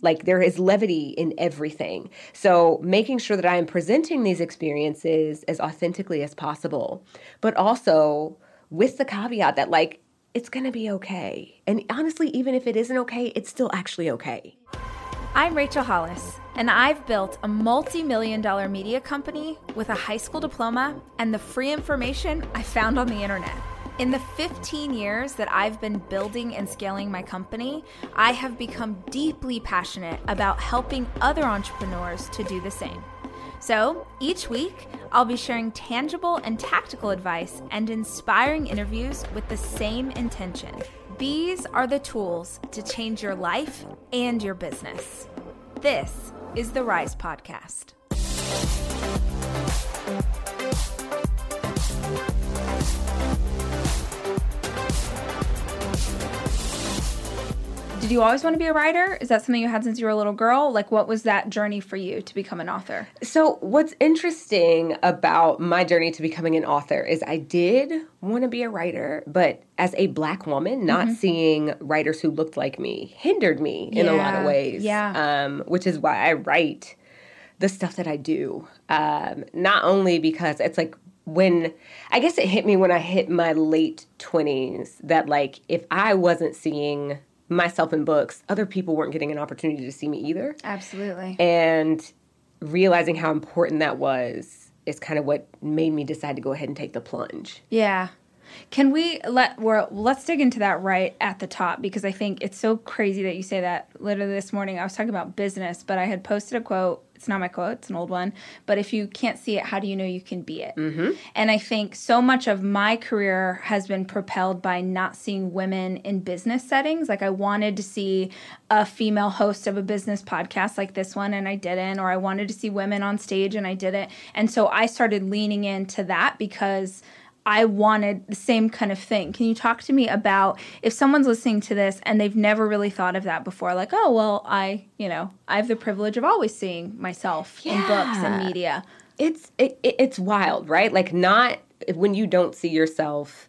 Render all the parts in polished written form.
Like there is levity in everything. So making sure that I am presenting these experiences as authentically as possible, but also with the caveat that like, it's going to be okay. And honestly, even if it isn't okay, it's still actually okay. I'm Rachel Hollis, and I've built a multi-million-dollar media company with a high school diploma and the free information I found on the internet. In the 15 years that I've been building and scaling my company, I have become deeply passionate about helping other entrepreneurs to do the same. So each week, I'll be sharing tangible and tactical advice and inspiring interviews with the same intention. These are the tools to change your life and your business. This is the Rise Podcast. Did you always want to be a writer? Is that something you had since you were a little girl? Like, what was that journey for you to become an author? So what's interesting about my journey to becoming an author is I did want to be a writer, but as a Black woman, not seeing writers who looked like me hindered me in a lot of ways, which is why I write the stuff that I do, not only because it's like when I guess it hit me when I hit my late 20s that like if I wasn't seeing myself in books, other people weren't getting an opportunity to see me either. Absolutely. And realizing how important that was is kind of what made me decide to go ahead and take the plunge. Yeah. Can we let's dig into that right at the top, because I think it's so crazy that you say that. Literally this morning I was talking about business, but I had posted a quote. It's not my quote, it's an old one. But if you can't see it, how do you know you can be it? Mm-hmm. And I think so much of my career has been propelled by not seeing women in business settings. Like I wanted to see a female host of a business podcast like this one, and I didn't. Or I wanted to see women on stage, and I didn't. And so I started leaning into that because I wanted the same kind of thing. Can you talk to me about if someone's listening to this and they've never really thought of that before, like, oh, well, I have the privilege of always seeing myself in books and media. It's wild, right? Like not when you don't see yourself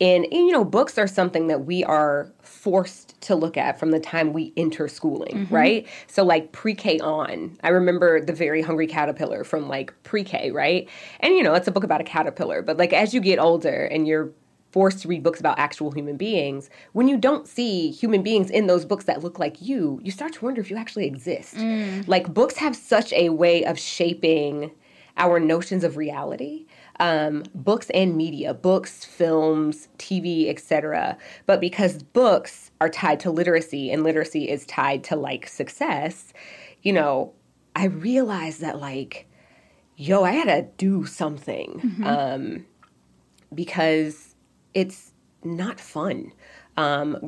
in, books are something that we are forced to look at from the time we enter schooling, right? So like pre-K on, I remember The Very Hungry Caterpillar from like pre-K, right? And it's a book about a caterpillar, but like as you get older and you're forced to read books about actual human beings, when you don't see human beings in those books that look like you, you start to wonder if you actually exist. Like books have such a way of shaping our notions of reality. Books and media, books, films, TV, etc. But because books are tied to literacy and literacy is tied to like success, I realized that like, I had to do something because it's not fun.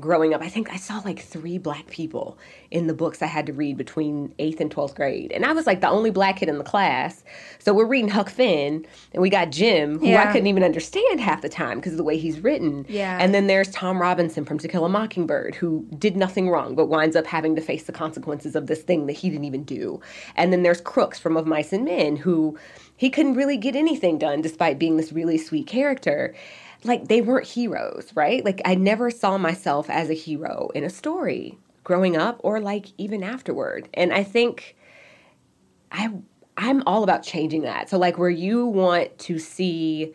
Growing up, I think I saw like 3 Black people in the books I had to read between 8th and 12th grade. And I was like the only Black kid in the class. So we're reading Huck Finn, and we got Jim, who I couldn't even understand half the time because of the way he's written. Yeah. And then there's Tom Robinson from To Kill a Mockingbird, who did nothing wrong but winds up having to face the consequences of this thing that he didn't even do. And then there's Crooks from Of Mice and Men, who he couldn't really get anything done despite being this really sweet character. Like, they weren't heroes, right? Like, I never saw myself as a hero in a story growing up or, like, even afterward. And I think I'm all about changing that. So, like, where you want to see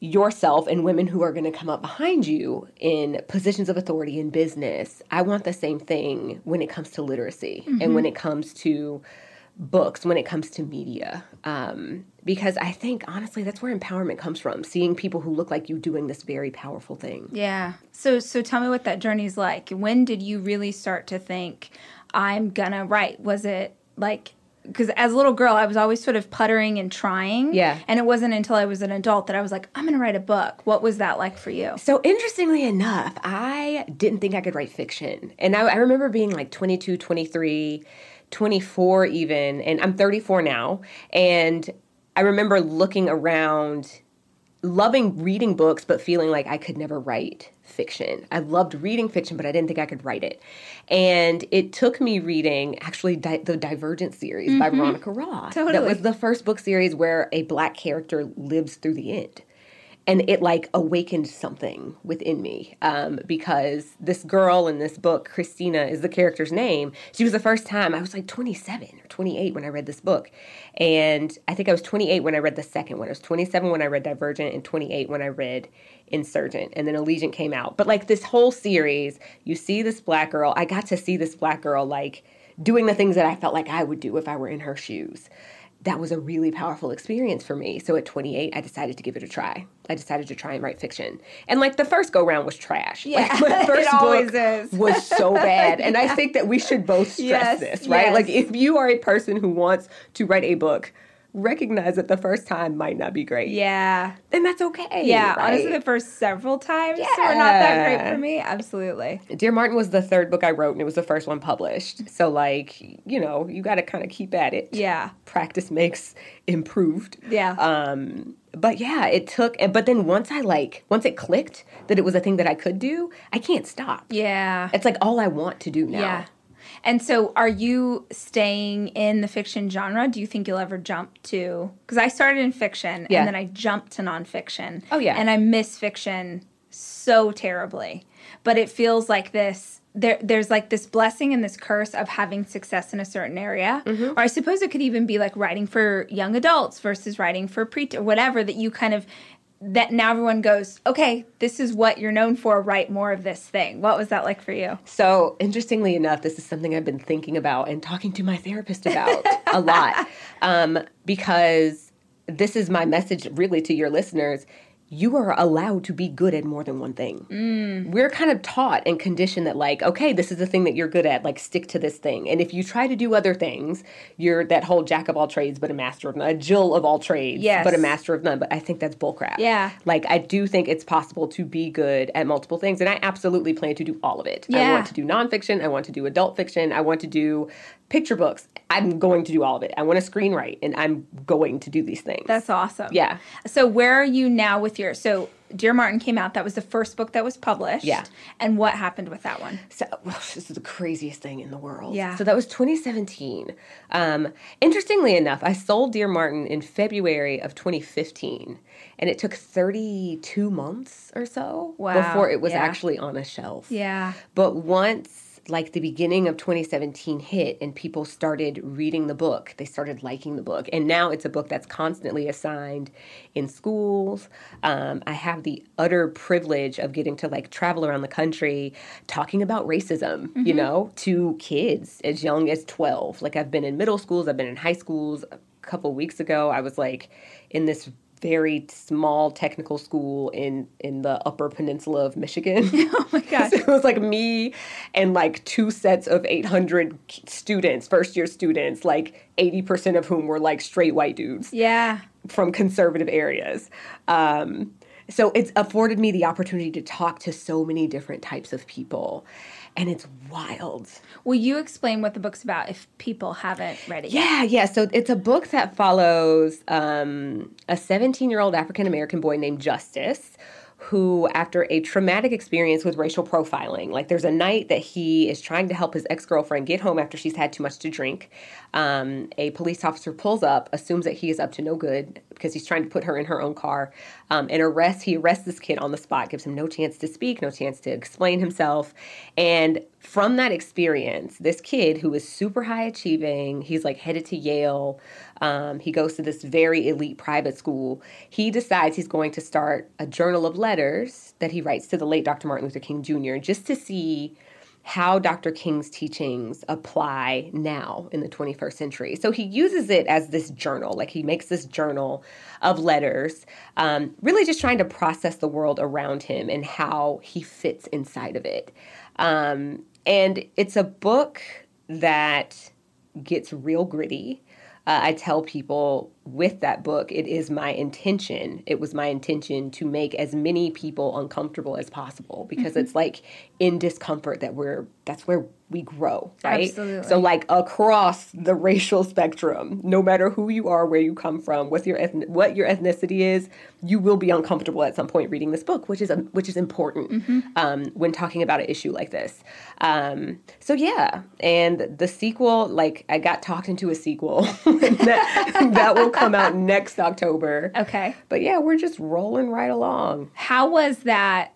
yourself and women who are going to come up behind you in positions of authority in business, I want the same thing when it comes to literacy and when it comes to books, when it comes to media, because I think, honestly, that's where empowerment comes from, seeing people who look like you doing this very powerful thing. Yeah. So tell me what that journey's like. When did you really start to think, I'm gonna write? Was it like, because as a little girl, I was always sort of puttering and trying. Yeah. And it wasn't until I was an adult that I was like, I'm going to write a book. What was that like for you? So interestingly enough, I didn't think I could write fiction. And I remember being like 22, 23, 24 even, and I'm 34 now, and I remember looking around, loving reading books, but feeling like I could never write fiction. I loved reading fiction, but I didn't think I could write it. And it took me reading, actually, the Divergent series by Veronica Roth. Totally. That was the first book series where a Black character lives through the end. And it like awakened something within me because this girl in this book, Christina is the character's name. She was the first time I was like 27 or 28 when I read this book. And I think I was 28 when I read the second one. I was 27 when I read Divergent and 28 when I read Insurgent. And then Allegiant came out. But like this whole series, you see this black girl. I got to see this black girl like doing the things that I felt like I would do if I were in her shoes. That was a really powerful experience for me. So at 28, I decided to give it a try. I decided to try and write fiction. And like the first go round was trash. Yeah, like, my first book was so bad. And yeah. I think that we should both stress this, right? Yes. Like if you are a person who wants to write a book, recognize that the first time might not be great. Yeah. And that's okay. Yeah. Right? Honestly, the first several times were not that great for me. Absolutely. Dear Martin was the third book I wrote, and it was the first one published. So, like, you know, you got to kind of keep at it. Yeah. Practice makes improved. Yeah. But yeah, it took, but then once it clicked that it was a thing that I could do, I can't stop. Yeah. It's like all I want to do now. Yeah. And so are you staying in the fiction genre? Do you think you'll ever jump to – because I started in fiction, and then I jumped to nonfiction. Oh, yeah. And I miss fiction so terribly. But it feels like this – there's like this blessing and this curse of having success in a certain area. Mm-hmm. Or I suppose it could even be like writing for young adults versus writing for or whatever, that you kind of – that now everyone goes, okay, this is what you're known for, write more of this thing. What was that like for you? So, interestingly enough, this is something I've been thinking about and talking to my therapist about a lot because this is my message really to your listeners. You are allowed to be good at more than one thing. Mm. We're kind of taught and conditioned that like, okay, this is the thing that you're good at, like stick to this thing. And if you try to do other things, you're that whole jack of all trades but a master of none, a Jill of all trades but a master of none. But I think that's bullcrap. Yeah. Like I do think it's possible to be good at multiple things, and I absolutely plan to do all of it. Yeah. I want to do nonfiction. I want to do adult fiction. I want to do picture books. I'm going to do all of it. I want to screenwrite, and I'm going to do these things. That's awesome. Yeah. So where are you now with your – so Dear Martin came out. That was the first book that was published. Yeah. And what happened with that one? So this is the craziest thing in the world. Yeah. So that was 2017. Interestingly enough, I sold Dear Martin in February of 2015, and it took 32 months or so before it was actually on a shelf. Yeah. But once – like the beginning of 2017 hit and people started reading the book. They started liking the book. And now it's a book that's constantly assigned in schools. I have the utter privilege of getting to like travel around the country talking about racism, mm-hmm. you know, to kids as young as 12. Like I've been in middle schools. I've been in high schools. A couple weeks ago, I was like in this very small technical school in the Upper Peninsula of Michigan. Oh, my gosh. So it was like me and like two sets of 800 students, first-year students, like 80% of whom were like straight white dudes. Yeah. From conservative areas. So it's afforded me the opportunity to talk to so many different types of people. And it's wild. Will you explain what the book's about if people haven't read it yet? Yeah. So it's a book that follows a 17-year-old African-American boy named Justice who, after a traumatic experience with racial profiling, like there's a night that he is trying to help his ex-girlfriend get home after she's had too much to drink. A police officer pulls up, assumes that he is up to no good because he's trying to put her in her own car, and he arrests this kid on the spot, gives him no chance to speak, no chance to explain himself. And from that experience, this kid who is super high achieving, he's like headed to Yale, he goes to this very elite private school, he decides he's going to start a journal of letters that he writes to the late Dr. Martin Luther King Jr. just to see how Dr. King's teachings apply now in the 21st century. So he uses it as this journal, like he makes this journal of letters, really just trying to process the world around him and how he fits inside of it. And it's a book that gets real gritty. I tell people with that book, it is my intention. It was my intention to make as many people uncomfortable as possible because mm-hmm. it's like in discomfort that that's where we grow, right? Absolutely. So like across the racial spectrum, no matter who you are, where you come from, what your ethnicity is, you will be uncomfortable at some point reading this book, which is important mm-hmm. When talking about an issue like this. So yeah, and the sequel, like I got talked into a sequel that will come out next October. Okay. But yeah, we're just rolling right along. How was that?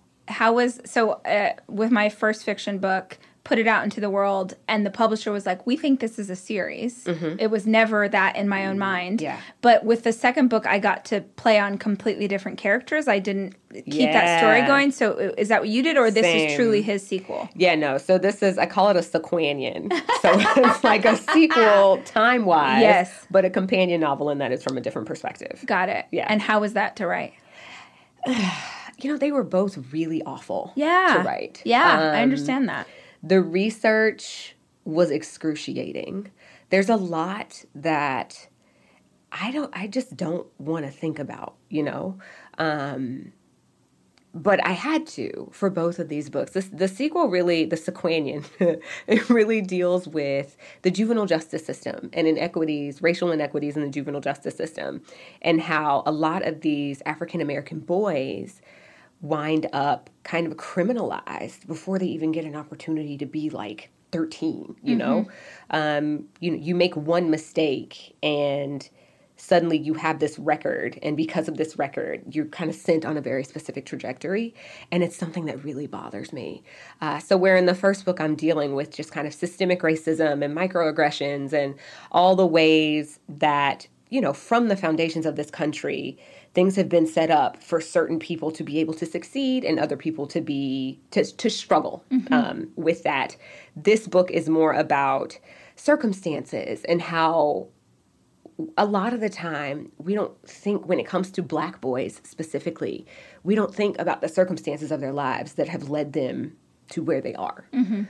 With my first fiction book, put it out into the world, and the publisher was like, we think this is a series. Mm-hmm. It was never that in my own mind. Yeah. But with the second book, I got to play on completely different characters. I didn't keep that story going. So is that what you did, or this is truly his sequel? Yeah, no. So this is, I call it a sequanian. So it's like a sequel time-wise, yes, but a companion novel, and that is from a different perspective. Got it. Yeah. And how was that to write? You know, they were both really awful to write. Yeah, I understand that. The research was excruciating. There's a lot that I just don't want to think about, you know. But I had to for both of these books. The sequel really, the Sequanian, it really deals with the juvenile justice system and inequities, racial inequities in the juvenile justice system, and how a lot of these African-American boys wind up kind of criminalized before they even get an opportunity to be like 13, you mm-hmm. know? You make one mistake and suddenly you have this record, and because of this record, you're kind of sent on a very specific trajectory, and it's something that really bothers me. So where in the first book I'm dealing with just kind of systemic racism and microaggressions and all the ways that, you know, from the foundations of this country, things have been set up for certain people to be able to succeed and other people to be to struggle mm-hmm. With that. This book is more about circumstances and how a lot of the time we don't think, when it comes to Black boys specifically, we don't think about the circumstances of their lives that have led them to where they are. Mm-hmm.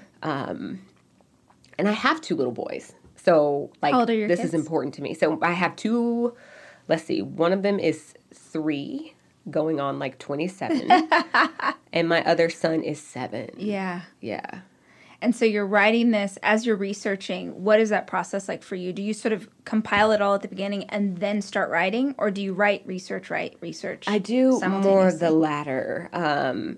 And I have two little boys, so like this kids? Is important to me. So I have two. Let's see. One of them is 3, going on like 27, and my other son is 7. Yeah. Yeah. And so you're writing this as you're researching. What is that process like for you? Do you sort of compile it all at the beginning and then start writing, or do you write, research? I do more the latter.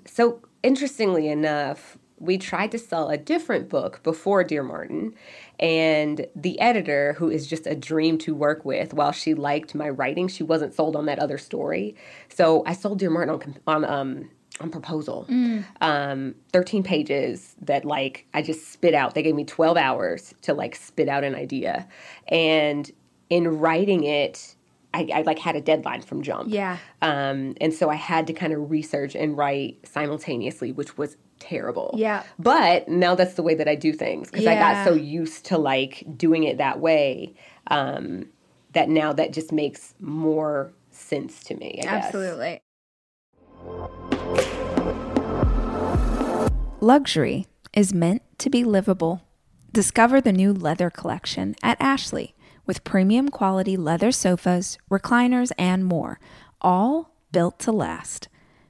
So interestingly enough, we tried to sell a different book before Dear Martin, and the editor, who is just a dream to work with, while she liked my writing, she wasn't sold on that other story. So I sold Dear Martin on proposal, 13 pages that like I just spit out. They gave me 12 hours to like spit out an idea, and in writing it, I like had a deadline from jump. Yeah. And so I had to kind of research and write simultaneously, which was terrible. Yeah. But now that's the way that I do things, because I got so used to like doing it that way that now that just makes more sense to me, I guess. Absolutely. Luxury is meant to be livable. Discover the new leather collection at Ashley, with premium quality leather sofas, recliners, and more, all built to last.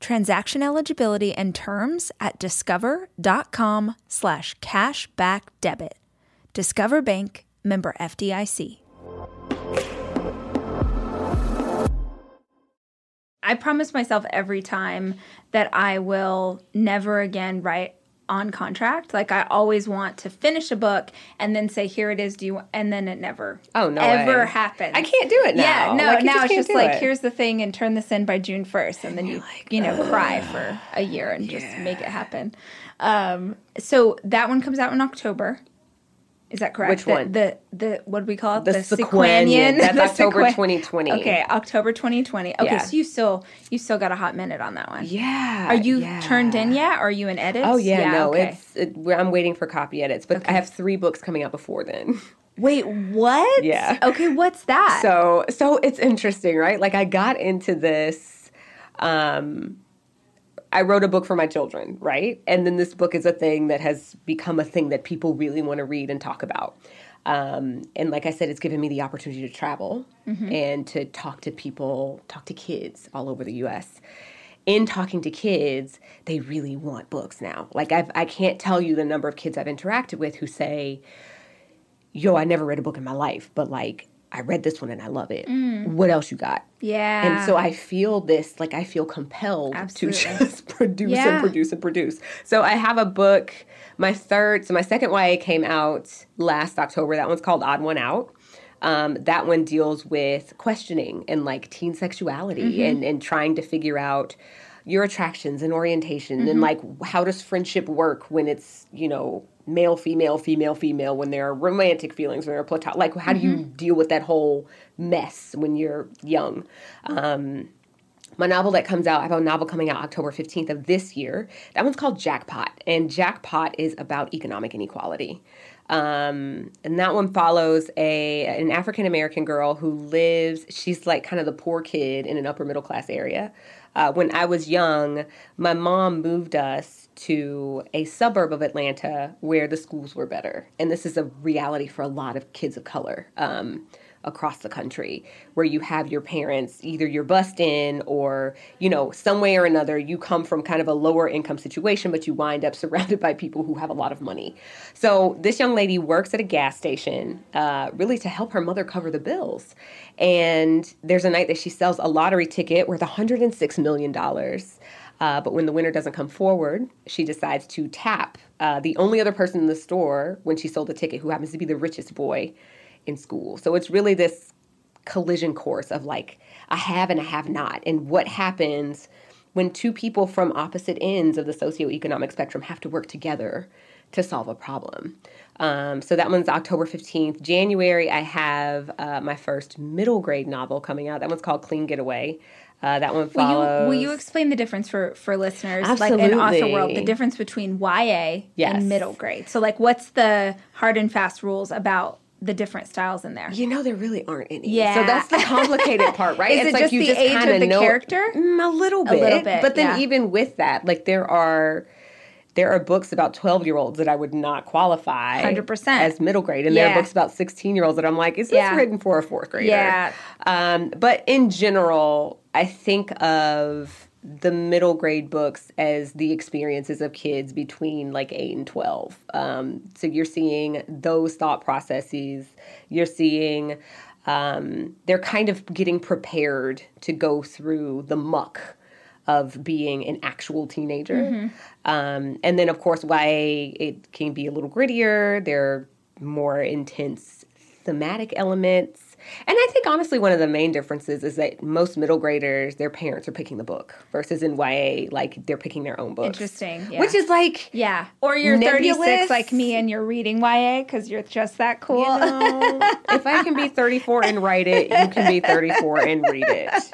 Transaction eligibility and terms at discover.com/cashbackdebit. Discover Bank, member FDIC. I promise myself every time that I will never again write on contract. Like, I always want to finish a book and then say, here it is, do you want? And then it never ever happens. I can't do it now. Yeah, no, like, now it's just like, here's the thing and turn this in by June 1st. And then you, like, you know, cry for a year and just make it happen. So that one comes out in October. Is that correct? Which one? The what do we call it? The Sequanian. That's October 2020. Okay, October 2020. Okay, yeah. So you still got a hot minute on that one. Yeah. Are you turned in yet? Or are you in edits? Oh, yeah no. Okay. I'm waiting for copy edits, but okay. I have 3 books coming out before then. Wait, what? Yeah. Okay, what's that? So it's interesting, right? Like, I got into this, I wrote a book for my children, right? And then this book is a thing that has become a thing that people really want to read and talk about. And like I said, it's given me the opportunity to travel mm-hmm. and to talk to people, talk to kids all over the U.S. In talking to kids, they really want books now. Like, I can't tell you the number of kids I've interacted with who say, yo, I never read a book in my life, but like, I read this one and I love it. Mm. What else you got? Yeah. And so I feel this, like I feel compelled Absolutely. To just produce and produce and produce. So I have a book, my second YA came out last October. That one's called Odd One Out. That one deals with questioning and like teen sexuality mm-hmm. and trying to figure out your attractions and orientation mm-hmm. and like how does friendship work when it's, you know, male, female, female, female, when there are romantic feelings, when there are platonic, like how do you mm-hmm. deal with that whole mess when you're young? My novel that comes out, I have a novel coming out October 15th of this year. That one's called Jackpot, and Jackpot is about economic inequality. And that one follows an African-American girl who lives, she's like kind of the poor kid in an upper middle class area. When I was young, my mom moved us to a suburb of Atlanta where the schools were better. And this is a reality for a lot of kids of color across the country, where you have your parents, either you're bused in or, you know, some way or another, you come from kind of a lower income situation, but you wind up surrounded by people who have a lot of money. So this young lady works at a gas station, really to help her mother cover the bills. And there's a night that she sells a lottery ticket worth $106 million. But when the winner doesn't come forward, she decides to tap the only other person in the store when she sold the ticket, who happens to be the richest boy in school. So it's really this collision course of like a have and a have not, and what happens when two people from opposite ends of the socioeconomic spectrum have to work together to solve a problem. So that one's October 15th. January, I have my first middle grade novel coming out. That one's called Clean Getaway. That one follows. Will you explain the difference for listeners, Absolutely. Like in author world, the difference between YA Yes. and middle grade? So like, what's the hard and fast rules about the different styles in there? You know, there really aren't any. Yeah. So that's the complicated part, right? Is it's it like just you the just age of the character? A little bit. But then even with that, like there are books about 12-year-olds that I would not qualify 100% as middle grade. And there are books about 16-year-olds that I'm like, is this written for a fourth grader? Yeah. But in general, I think of the middle grade books as the experiences of kids between like 8 and 12. So you're seeing those thought processes. You're seeing they're kind of getting prepared to go through the muck of being an actual teenager. Mm-hmm. And then, of course, YA, it can be a little grittier. There are more intense thematic elements. And I think, honestly, one of the main differences is that most middle graders, their parents are picking the book, versus in YA, like, they're picking their own books. Interesting. Yeah. Which is, like, yeah. Or you're nebulous. 36 like me and you're reading YA because you're just that cool. You know, if I can be 34 and write it, you can be 34 and read it.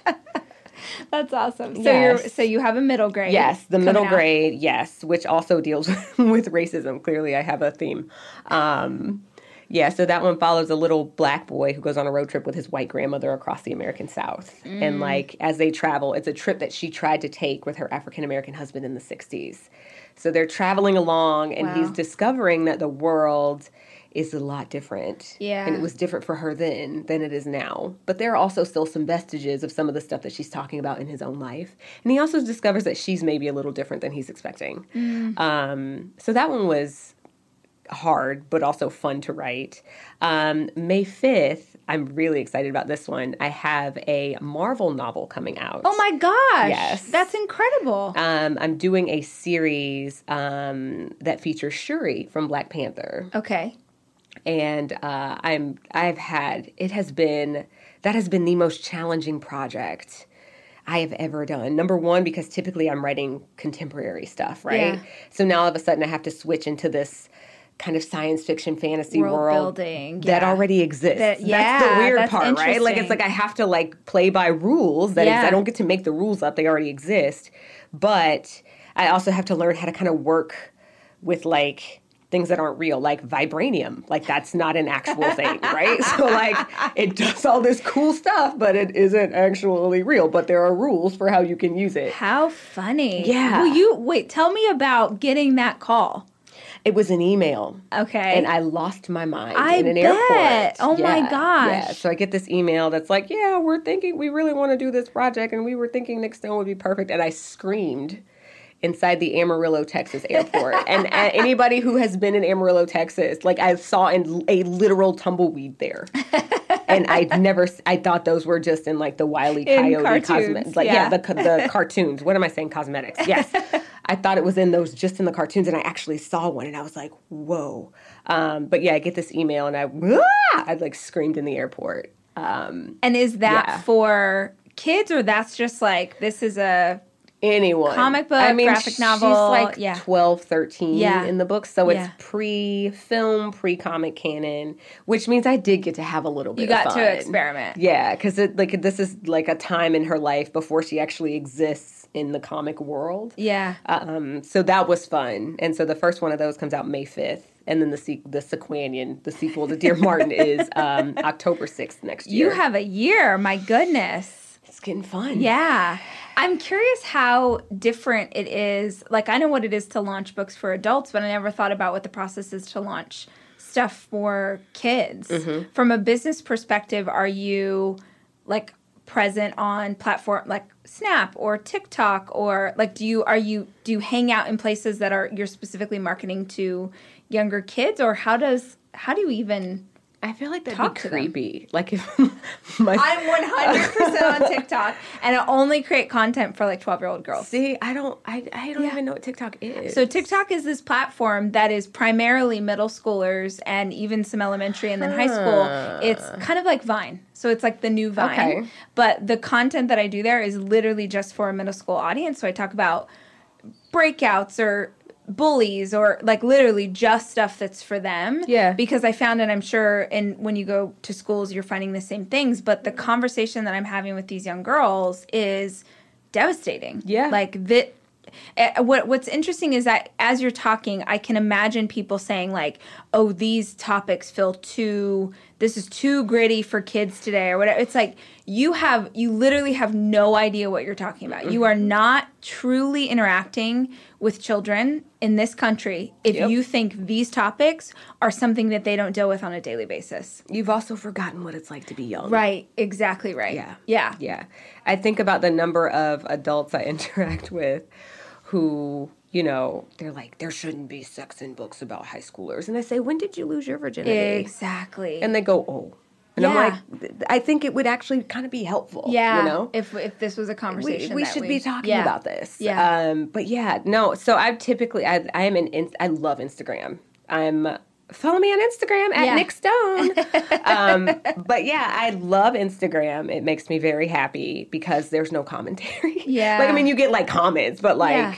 That's awesome. So so you have a middle grade. Yes, the middle grade, yes, which also deals with racism. Clearly, I have a theme. So that one follows a little black boy who goes on a road trip with his white grandmother across the American South. Mm. And, like, as they travel, it's a trip that she tried to take with her African-American husband in the 60s. So they're traveling along, and he's discovering that the world is a lot different. Yeah. And it was different for her then than it is now. But there are also still some vestiges of some of the stuff that she's talking about in his own life. And he also discovers that she's maybe a little different than he's expecting. Mm. So that one was hard, but also fun to write. May 5th, I'm really excited about this one. I have a Marvel novel coming out. Oh my gosh. Yes. That's incredible. I'm doing a series that features Shuri from Black Panther. Okay. And that has been the most challenging project I have ever done. Number one, because typically I'm writing contemporary stuff, right? Yeah. So now all of a sudden I have to switch into this kind of science fiction fantasy world building, that already exists. That's the weird part, right? Like, it's like I have to like play by rules. That is, I don't get to make the rules up. They already exist. But I also have to learn how to kind of work with like things that aren't real, like vibranium. Like, that's not an actual thing, right? So like it does all this cool stuff, but it isn't actually real. But there are rules for how you can use it. How funny. Yeah. Well, tell me about getting that call. It was an email. Okay. And I lost my mind in an airport. Oh, my gosh. Yeah. So I get this email that's like, yeah, we're thinking, we really want to do this project. And we were thinking Nic Stone would be perfect. And I screamed inside the Amarillo, Texas airport. And anybody who has been in Amarillo, Texas, like I saw a literal tumbleweed there. And I thought those were just in like the Wile E. Coyote cosmetics. Like, the cartoons. What am I saying? Cosmetics. Yes. I thought it was in the cartoons, and I actually saw one, and I was like, whoa. But yeah, I get this email, and I like screamed in the airport. And is that for kids, or that's just like, this is a... Anyone. Comic book, graphic novel. She's like 12, 13 in the book. So it's pre-film, pre-comic canon, which means I did get to have a little bit of fun. You got to experiment. Yeah, because like, this is like a time in her life before she actually exists in the comic world. Yeah. So that was fun. And so the first one of those comes out May 5th. And then the sequel to Dear Martin, is October 6th next year. You have a year. My goodness. It's getting fun. Yeah. I'm curious how different it is. Like, I know what it is to launch books for adults, but I never thought about what the process is to launch stuff for kids. Mm-hmm. From a business perspective, are you, like, present on platform like Snap or TikTok, or like do you hang out in places that you're specifically marketing to younger kids, or how do you even... I feel like that'd be creepy. Like, if I'm 100% on TikTok, and I only create content for like 12-year-old girls. See, I don't even know what TikTok is. So TikTok is this platform that is primarily middle schoolers and even some elementary and then high school. It's kind of like Vine. So it's like the new Vine. Okay. But the content that I do there is literally just for a middle school audience. So I talk about breakouts or bullies, or like literally just stuff that's for them. Yeah. Because I found, and I'm sure, and when you go to schools, you're finding the same things. But the conversation that I'm having with these young girls is devastating. Yeah. Like that. What's interesting is that as you're talking, I can imagine people saying like, "Oh, these topics feel too. This is too gritty for kids today," or whatever. It's like you literally have no idea what you're talking about. Mm-hmm. You are not truly interacting with children in this country if you think these topics are something that they don't deal with on a daily basis. You've also forgotten what it's like to be young. Right. Exactly right. Yeah. Yeah. Yeah. I think about the number of adults I interact with who... You know, they're like, there shouldn't be sex in books about high schoolers. And I say, when did you lose your virginity? Exactly. And they go, oh. And I'm like, I think it would actually kind of be helpful. Yeah. You know? If this was a conversation. We should be talking about this. Yeah. But yeah, no. So I've typically, I love Instagram. Follow me on Instagram at Nic Stone. But yeah, I love Instagram. It makes me very happy because there's no commentary. Yeah. Like, I mean, you get like comments, but like. Yeah.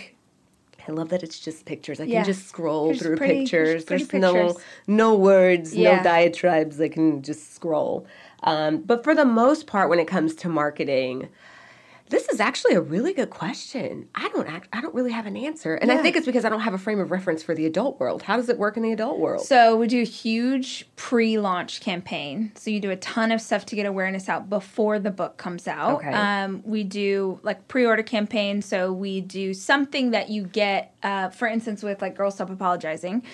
I love that it's just pictures. I can just scroll through pictures. There's no words, no diatribes. I can just scroll. But for the most part, when it comes to marketing, this is actually a really good question. I don't really have an answer. And I think it's because I don't have a frame of reference for the adult world. How does it work in the adult world? So we do a huge pre-launch campaign. So you do a ton of stuff to get awareness out before the book comes out. Okay. We do like pre-order campaign. So we do something that you get, for instance, with like Girls Stop Apologizing.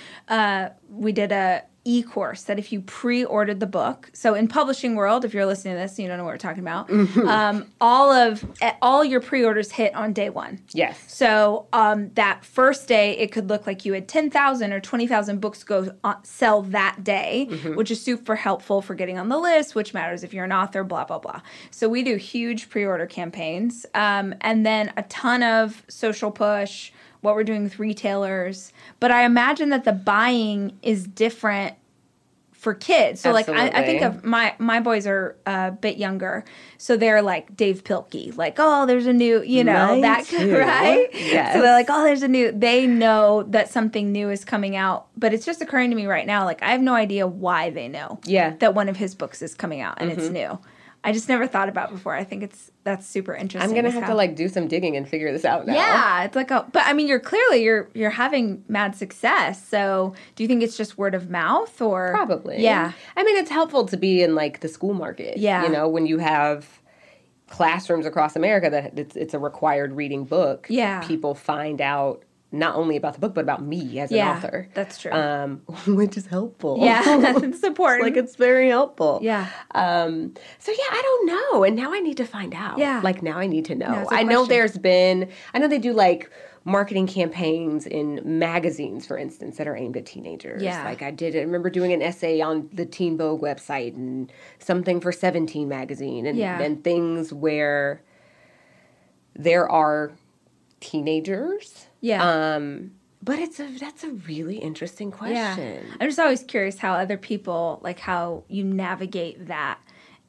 We did a e-course that if you pre-ordered the book, so in publishing world, if you're listening to this, you don't know what we're talking about, mm-hmm. All your pre-orders hit on day one. Yes. So that first day, it could look like you had 10,000 or 20,000 books sell that day, mm-hmm. which is super helpful for getting on the list, which matters if you're an author, blah, blah, blah. So we do huge pre-order campaigns, and then a ton of social push, what we're doing with retailers. But I imagine that the buying is different for kids. So, absolutely. Like, I think of my boys are a bit younger. So they're like Dave Pilkey, like, oh, there's a new, you know, right, that, too. Right? Yes. So they're like, oh, there's a new, they know that something new is coming out. But it's just occurring to me right now, like, I have no idea why they know that one of his books is coming out and it's new. I just never thought about before. I think that's super interesting. I'm gonna have to like do some digging and figure this out now. Yeah, it's like but I mean, you're clearly having mad success. So do you think it's just word of mouth or probably? Yeah, I mean, it's helpful to be in like the school market. Yeah, you know, when you have classrooms across America that it's a required reading book. Yeah, people find out not only about the book, but about me as an author. That's true. Which is helpful. Yeah, that's support. Like, it's very helpful. Yeah. I don't know. And now I need to find out. Yeah. Like, now I need to know. I know they do, like, marketing campaigns in magazines, for instance, that are aimed at teenagers. Yeah. Like, I remember doing an essay on the Teen Vogue website and something for 17 magazine and things where there are teenagers. Yeah. But that's a really interesting question. Yeah. I'm just always curious how other people, like how you navigate that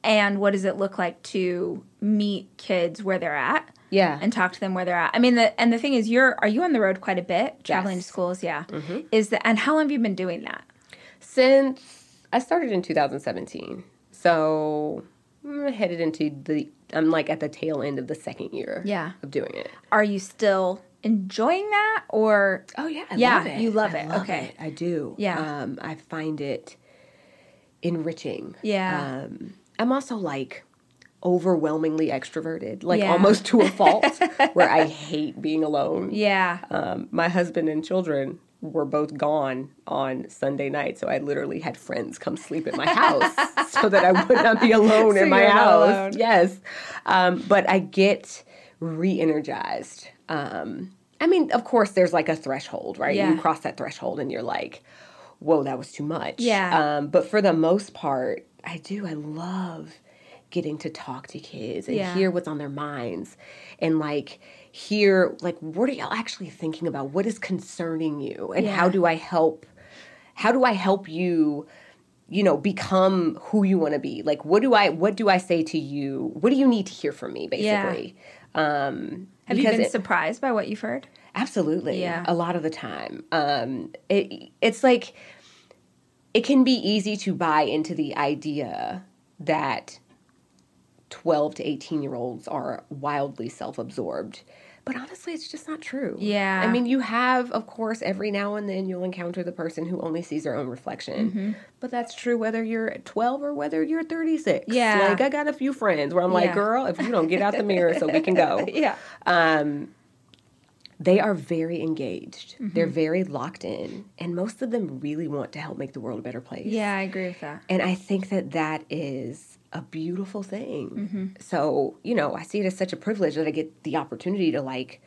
and what does it look like to meet kids where they're at? Yeah. And talk to them where they're at. I mean, the thing is, are you on the road quite a bit, traveling to schools? Yeah. Mm-hmm. And how long have you been doing that? Since I started in 2017. So I'm headed into I'm like at the tail end of the second year of doing it. Are you still enjoying that, or I love it. You love it. I love it. I do. Yeah, I find it enriching. Yeah, I'm also like overwhelmingly extroverted, like almost to a fault, where I hate being alone. Yeah, my husband and children were both gone on Sunday night, so I literally had friends come sleep at my house so that I would not be alone in my house. Yes, but I get re-energized. I mean, of course, there's like a threshold, right? Yeah. You cross that threshold and you're like, whoa, that was too much. Yeah. But for the most part, I love getting to talk to kids and hear what's on their minds and like hear like, what are y'all actually thinking about? What is concerning you? And how do I help you, you know, become who you want to be? Like, what do I say to you? What do you need to hear from me, basically? Yeah. Have you been surprised by what you've heard? Absolutely. Yeah. A lot of the time. It's like it can be easy to buy into the idea that 12 to 18-year-olds are wildly self-absorbed. But honestly, it's just not true. Yeah. I mean, you have, of course, every now and then you'll encounter the person who only sees their own reflection. Mm-hmm. But that's true whether you're 12 or whether you're 36. Yeah. Like, I got a few friends where I'm like, girl, if you don't get out the mirror so we can go. Yeah. They are very engaged. Mm-hmm. They're very locked in. And most of them really want to help make the world a better place. Yeah, I agree with that. And I think that is a beautiful thing. Mm-hmm. So, you know, I see it as such a privilege that I get the opportunity to like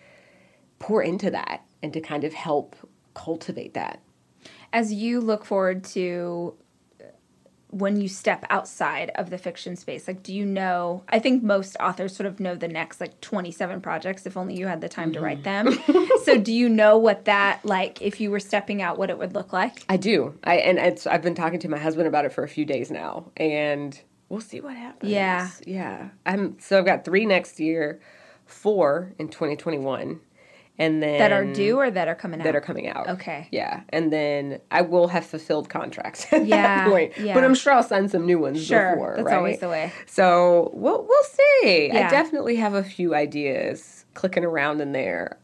pour into that and to kind of help cultivate that. As you look forward to when you step outside of the fiction space, like, do you know, I think most authors sort of know the next like 27 projects, if only you had the time to write them. So do you know what that, like, if you were stepping out, what it would look like? I do. I've been talking to my husband about it for a few days now, and we'll see what happens. Yeah. Yeah. I've got 3 next year, 4 in 2021. And then that are due or that are coming out? That are coming out. Okay. Yeah. And then I will have fulfilled contracts at that point. Yeah. But I'm sure I'll sign some new ones before, that's right? That's always the way. So we'll see. Yeah. I definitely have a few ideas clicking around in there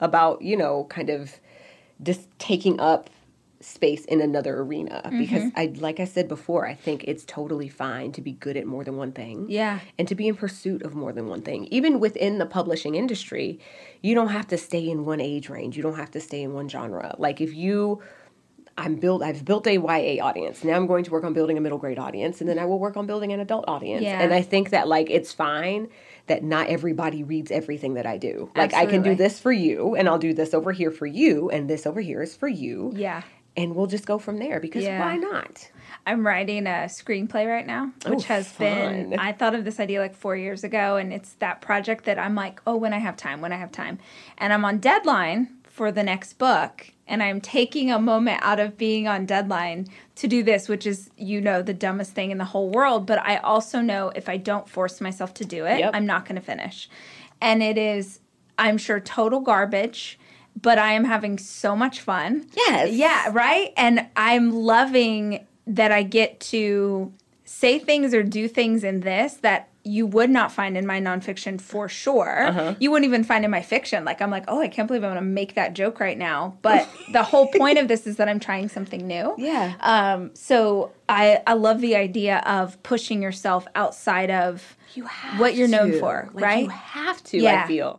about, you know, kind of just taking up space in another arena, because like I said before, I think it's totally fine to be good at more than one thing. Yeah. And to be in pursuit of more than one thing. Even within the publishing industry, you don't have to stay in one age range. You don't have to stay in one genre. Like if you I've built a YA audience. Now I'm going to work on building a middle grade audience, and then I will work on building an adult audience. Yeah. And I think that like it's fine that not everybody reads everything that I do. Like absolutely. I can do this for you, and I'll do this over here for you, and this over here is for you. Yeah. And we'll just go from there, because why not? I'm writing a screenplay right now, which has been, I thought of this idea like 4 years ago, and it's that project that I'm like, when I have time, and I'm on deadline for the next book, and I'm taking a moment out of being on deadline to do this, which is, you know, the dumbest thing in the whole world. But I also know if I don't force myself to do it, yep, I'm not going to finish. And it is, I'm sure, total garbage, but I am having so much fun. Yes. Yeah, right? And I'm loving that I get to say things or do things in this that you would not find in my nonfiction for sure. Uh-huh. You wouldn't even find in my fiction. Like, I'm like, oh, I can't believe I'm going to make that joke right now. But the whole point of this is that I'm trying something new. Yeah. So I love the idea of pushing yourself outside of what you're known for, like, right? You have to, yeah. I feel.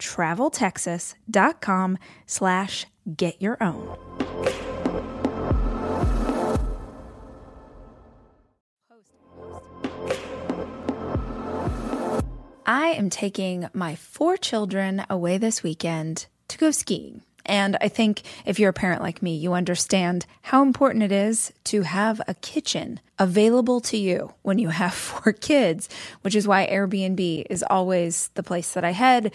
traveltexas.com/getyourown. I am taking my 4 children away this weekend to go skiing. And I think if you're a parent like me, you understand how important it is to have a kitchen available to you when you have 4 kids, which is why Airbnb is always the place that I head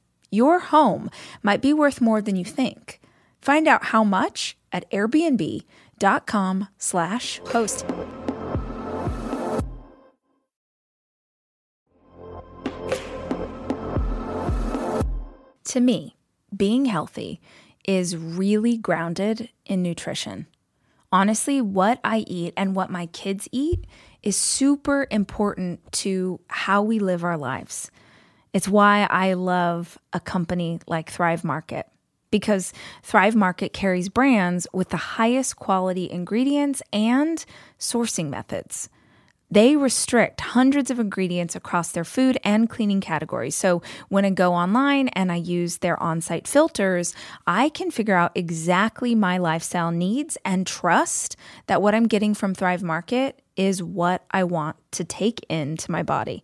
Your home might be worth more than you think. Find out how much at airbnb.com/host. To me, being healthy is really grounded in nutrition. Honestly, what I eat and what my kids eat is super important to how we live our lives. It's why I love a company like Thrive Market, because Thrive Market carries brands with the highest quality ingredients and sourcing methods. They restrict hundreds of ingredients across their food and cleaning categories. So when I go online and I use their on-site filters, I can figure out exactly my lifestyle needs and trust that what I'm getting from Thrive Market is what I want to take into my body.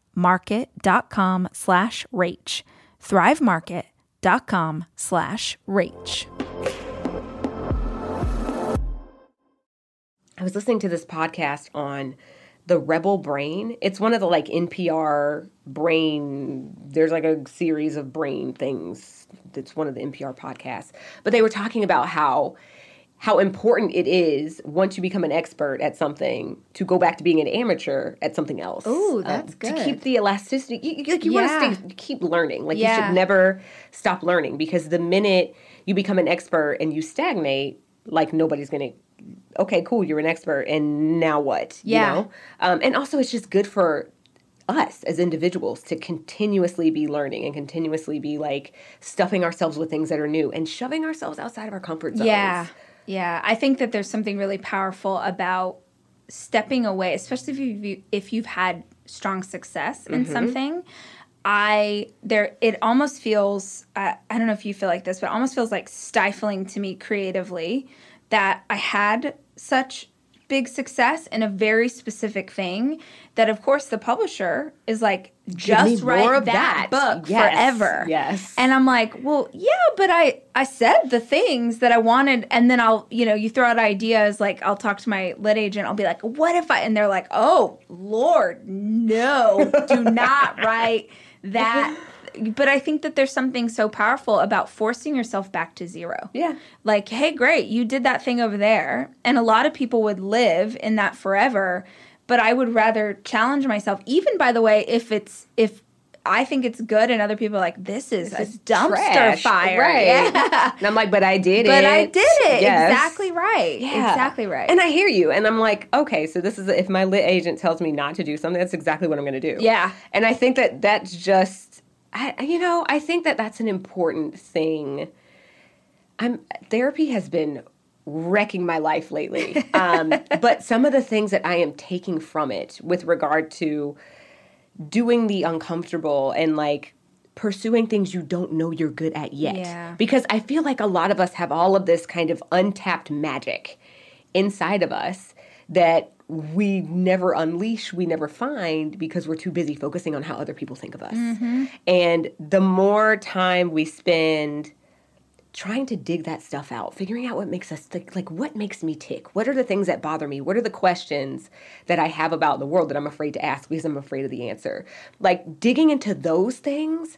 market.com/Rach. thrivemarket.com/Rach. I was listening to this podcast on the Rebel Brain. It's one of the like NPR brain, there's like a series of brain things. It's one of the NPR podcasts. But they were talking about how important it is once you become an expert at something to go back to being an amateur at something else. Oh, that's good. To keep the elasticity. You want to keep learning. You should never stop learning, because the minute you become an expert and you stagnate, nobody's going to, okay, cool, you're an expert, and now what? Yeah. You know? And also it's just good for us as individuals to continuously be learning and continuously be stuffing ourselves with things that are new and shoving ourselves outside of our comfort zones. Yeah. Yeah, I think that there's something really powerful about stepping away, especially if you've had strong success in something. It almost feels, I don't know if you feel like this, but it almost feels like stifling to me creatively that I had such big success in a very specific thing that, of course, the publisher is like, just write that book forever. Yes. And I'm like, well, yeah, but I said the things that I wanted, and then I'll, you throw out ideas, I'll talk to my lit agent, I'll be like, what if I, and they're like, oh, Lord, no, do not write that. But I think that there's something so powerful about forcing yourself back to zero. Yeah. Hey, great, you did that thing over there. And a lot of people would live in that forever. But I would rather challenge myself, even, by the way, if I think it's good and other people are like, this is dumpster trash. Fire. Right. Yeah. And I'm like, but I did it. Yes. Exactly right. Yeah. Exactly right. And I hear you. And I'm like, okay, so this is, if my lit agent tells me not to do something, that's exactly what I'm going to do. Yeah. And I think that that's just, I think that that's an important thing. Therapy has been wrecking my life lately. But some of the things that I am taking from it with regard to doing the uncomfortable and pursuing things you don't know you're good at yet. Yeah. Because I feel like a lot of us have all of this kind of untapped magic inside of us that we never unleash, we never find, because we're too busy focusing on how other people think of us. Mm-hmm. And the more time we spend trying to dig that stuff out, figuring out what makes us tick, what makes me tick? What are the things that bother me? What are the questions that I have about the world that I'm afraid to ask because I'm afraid of the answer? Digging into those things,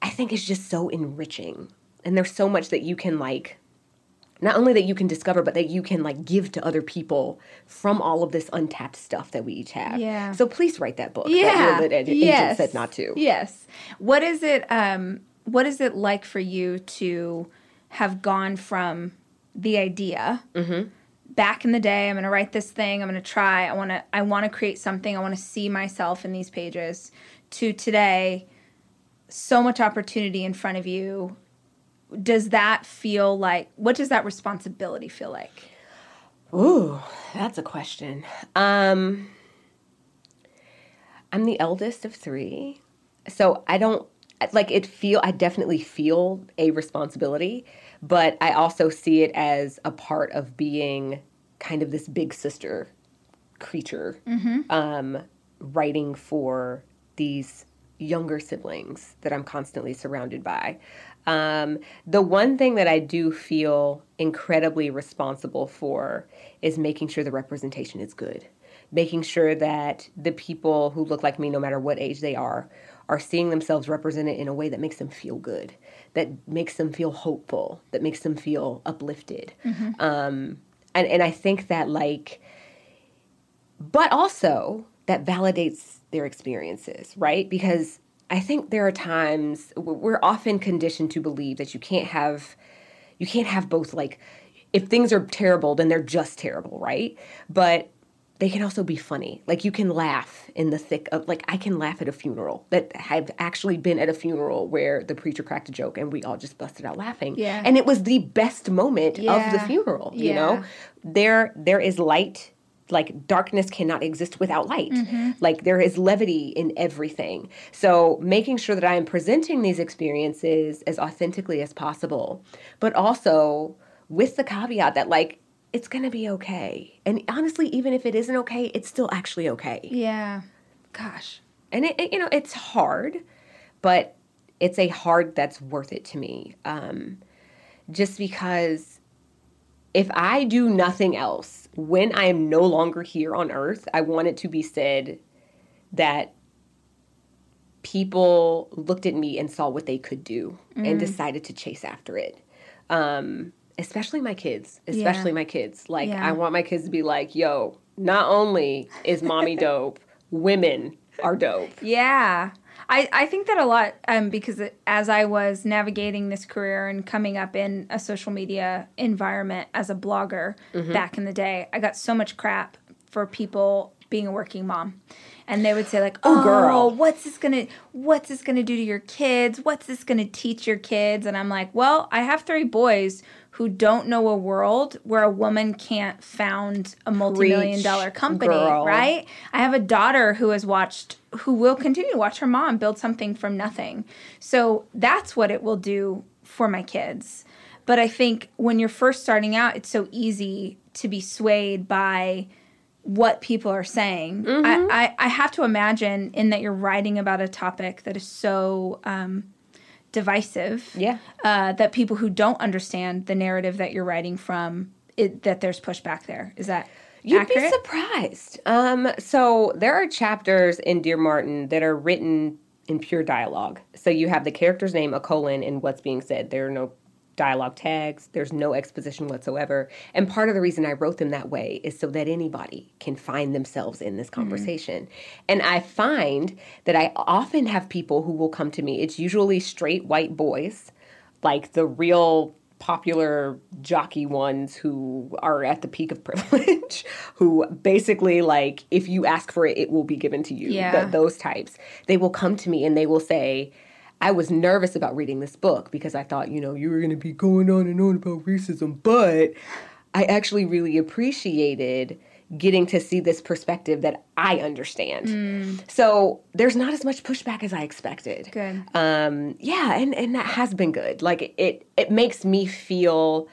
I think, is just so enriching. And there's so much that you can, not only that you can discover, but that you can, give to other people from all of this untapped stuff that we each have. Yeah. So please write that book. Yeah. That agent said not to. Yes. What is it like for you to have gone from the idea back in the day, I'm going to write this thing, I'm going to try, I want to create something, I want to see myself in these pages, to today, so much opportunity in front of you. What does that responsibility feel like? Ooh, that's a question. I'm the eldest of three, so I don't, I definitely feel a responsibility, but I also see it as a part of being kind of this big sister creature, writing for these younger siblings that I'm constantly surrounded by. The one thing that I do feel incredibly responsible for is making sure the representation is good, making sure that the people who look like me, no matter what age they are seeing themselves represented in a way that makes them feel good, that makes them feel hopeful, that makes them feel uplifted. Mm-hmm. And I think that but also that validates their experiences, right? Because I think there are times we're often conditioned to believe that you can't have both. If things are terrible, then they're just terrible, right? But they can also be funny. Like, you can laugh in the thick of, like, I can laugh at a funeral. That I've actually been at a funeral where the preacher cracked a joke and we all just busted out laughing. Yeah. And it was the best moment of the funeral, you know? There is light. Like, darkness cannot exist without light. Mm-hmm. Like, there is levity in everything. So making sure that I am presenting these experiences as authentically as possible, but also with the caveat that, like, it's going to be okay. And honestly, even if it isn't okay, it's still actually okay. Yeah. Gosh. And, it you know, it's hard, but it's a hard that's worth it to me. Just because if I do nothing else, when I am no longer here on earth, I want it to be said that people looked at me and saw what they could do and decided to chase after it. Especially my kids, Like, I want my kids to be like, yo, not only is mommy dope, women are dope. Yeah. I think that a lot because as I was navigating this career and coming up in a social media environment as a blogger back in the day, I got so much crap for people being a working mom. And they would say, like, oh, girl, what's this gonna do to your kids? What's this gonna teach your kids? And I'm like, well, I have 3 boys who don't know a world where a woman can't found a multi-million-dollar company, girl. Right? I have a daughter who will continue to watch her mom build something from nothing. So that's what it will do for my kids. But I think when you're first starting out, it's so easy to be swayed by what people are saying. Mm-hmm. I have to imagine in that you're writing about a topic that is so divisive that people who don't understand the narrative that you're writing from, that there's pushback there. Is that accurate? You'd be surprised. So there are chapters in Dear Martin that are written in pure dialogue. So you have the character's name, a colon, and what's being said. There are no dialogue tags. There's no exposition whatsoever. And part of the reason I wrote them that way is so that anybody can find themselves in this conversation. Mm-hmm. And I find that I often have people who will come to me. It's usually straight white boys, like the real popular jockey ones who are at the peak of privilege, who basically, like, if you ask for it, it will be given to you. Yeah. Those types. They will come to me and they will say, I was nervous about reading this book because I thought, you know, you were going to be going on and on about racism, but I actually really appreciated getting to see this perspective that I understand. Mm. So there's not as much pushback as I expected. Good. And that has been good. Like, it makes me feel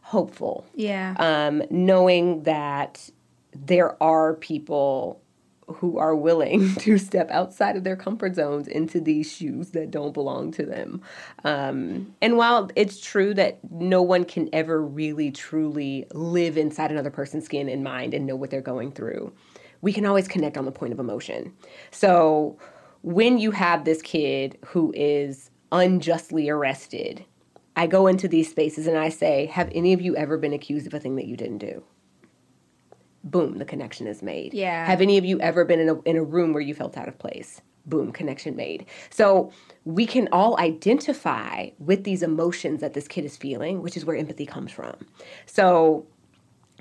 hopeful. Yeah. Knowing that there are people who are willing to step outside of their comfort zones into these shoes that don't belong to them. And while it's true that no one can ever really truly live inside another person's skin and mind and know what they're going through, we can always connect on the point of emotion. So when you have this kid who is unjustly arrested, I go into these spaces and I say, have any of you ever been accused of a thing that you didn't do? Boom, the connection is made. Yeah. Have any of you ever been in a room where you felt out of place? Boom, connection made. So we can all identify with these emotions that this kid is feeling, which is where empathy comes from. So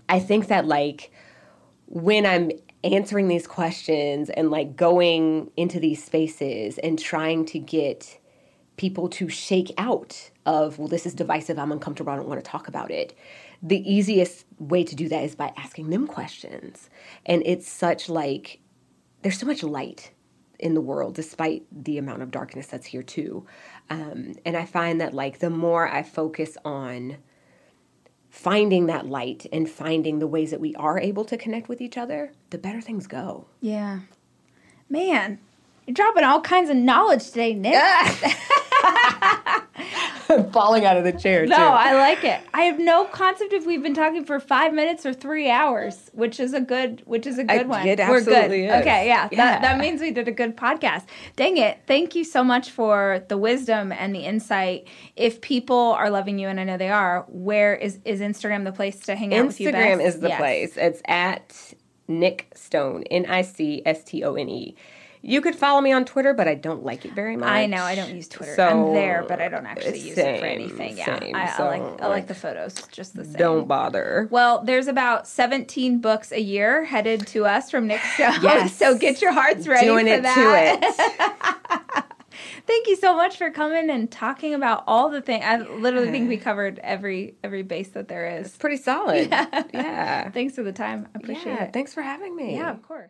I think that, like, when I'm answering these questions and, like, going into these spaces and trying to get people to shake out of, well, this is divisive, I'm uncomfortable, I don't want to talk about it. The easiest way to do that is by asking them questions. And it's such, like, there's so much light in the world despite the amount of darkness that's here too. And I find that, like, the more I focus on finding that light and finding the ways that we are able to connect with each other, the better things go. Yeah. Man, you're dropping all kinds of knowledge today, Nick. Falling out of the chair, too. No, I like it. I have no concept if we've been talking for 5 minutes or 3 hours, which is a good one. It absolutely We're good. Is. Okay, yeah. That means we did a good podcast. Dang it. Thank you so much for the wisdom and the insight. If people are loving you, and I know they are, where is Instagram the place to hang out with you best? Instagram is the place. It's at Nic Stone, Nicstone. You could follow me on Twitter, but I don't like it very much. I know. I don't use Twitter. So, I'm there, but I don't actually use it for anything. Yeah, I like the photos just the same. Don't bother. Well, there's about 17 books a year headed to us from Nic Stone. Yes. So get your hearts ready for that. Thank you so much for coming and talking about all the things. I literally think we covered every base that there is. It's pretty solid. Yeah. Thanks for the time. I appreciate it. Thanks for having me. Yeah, of course.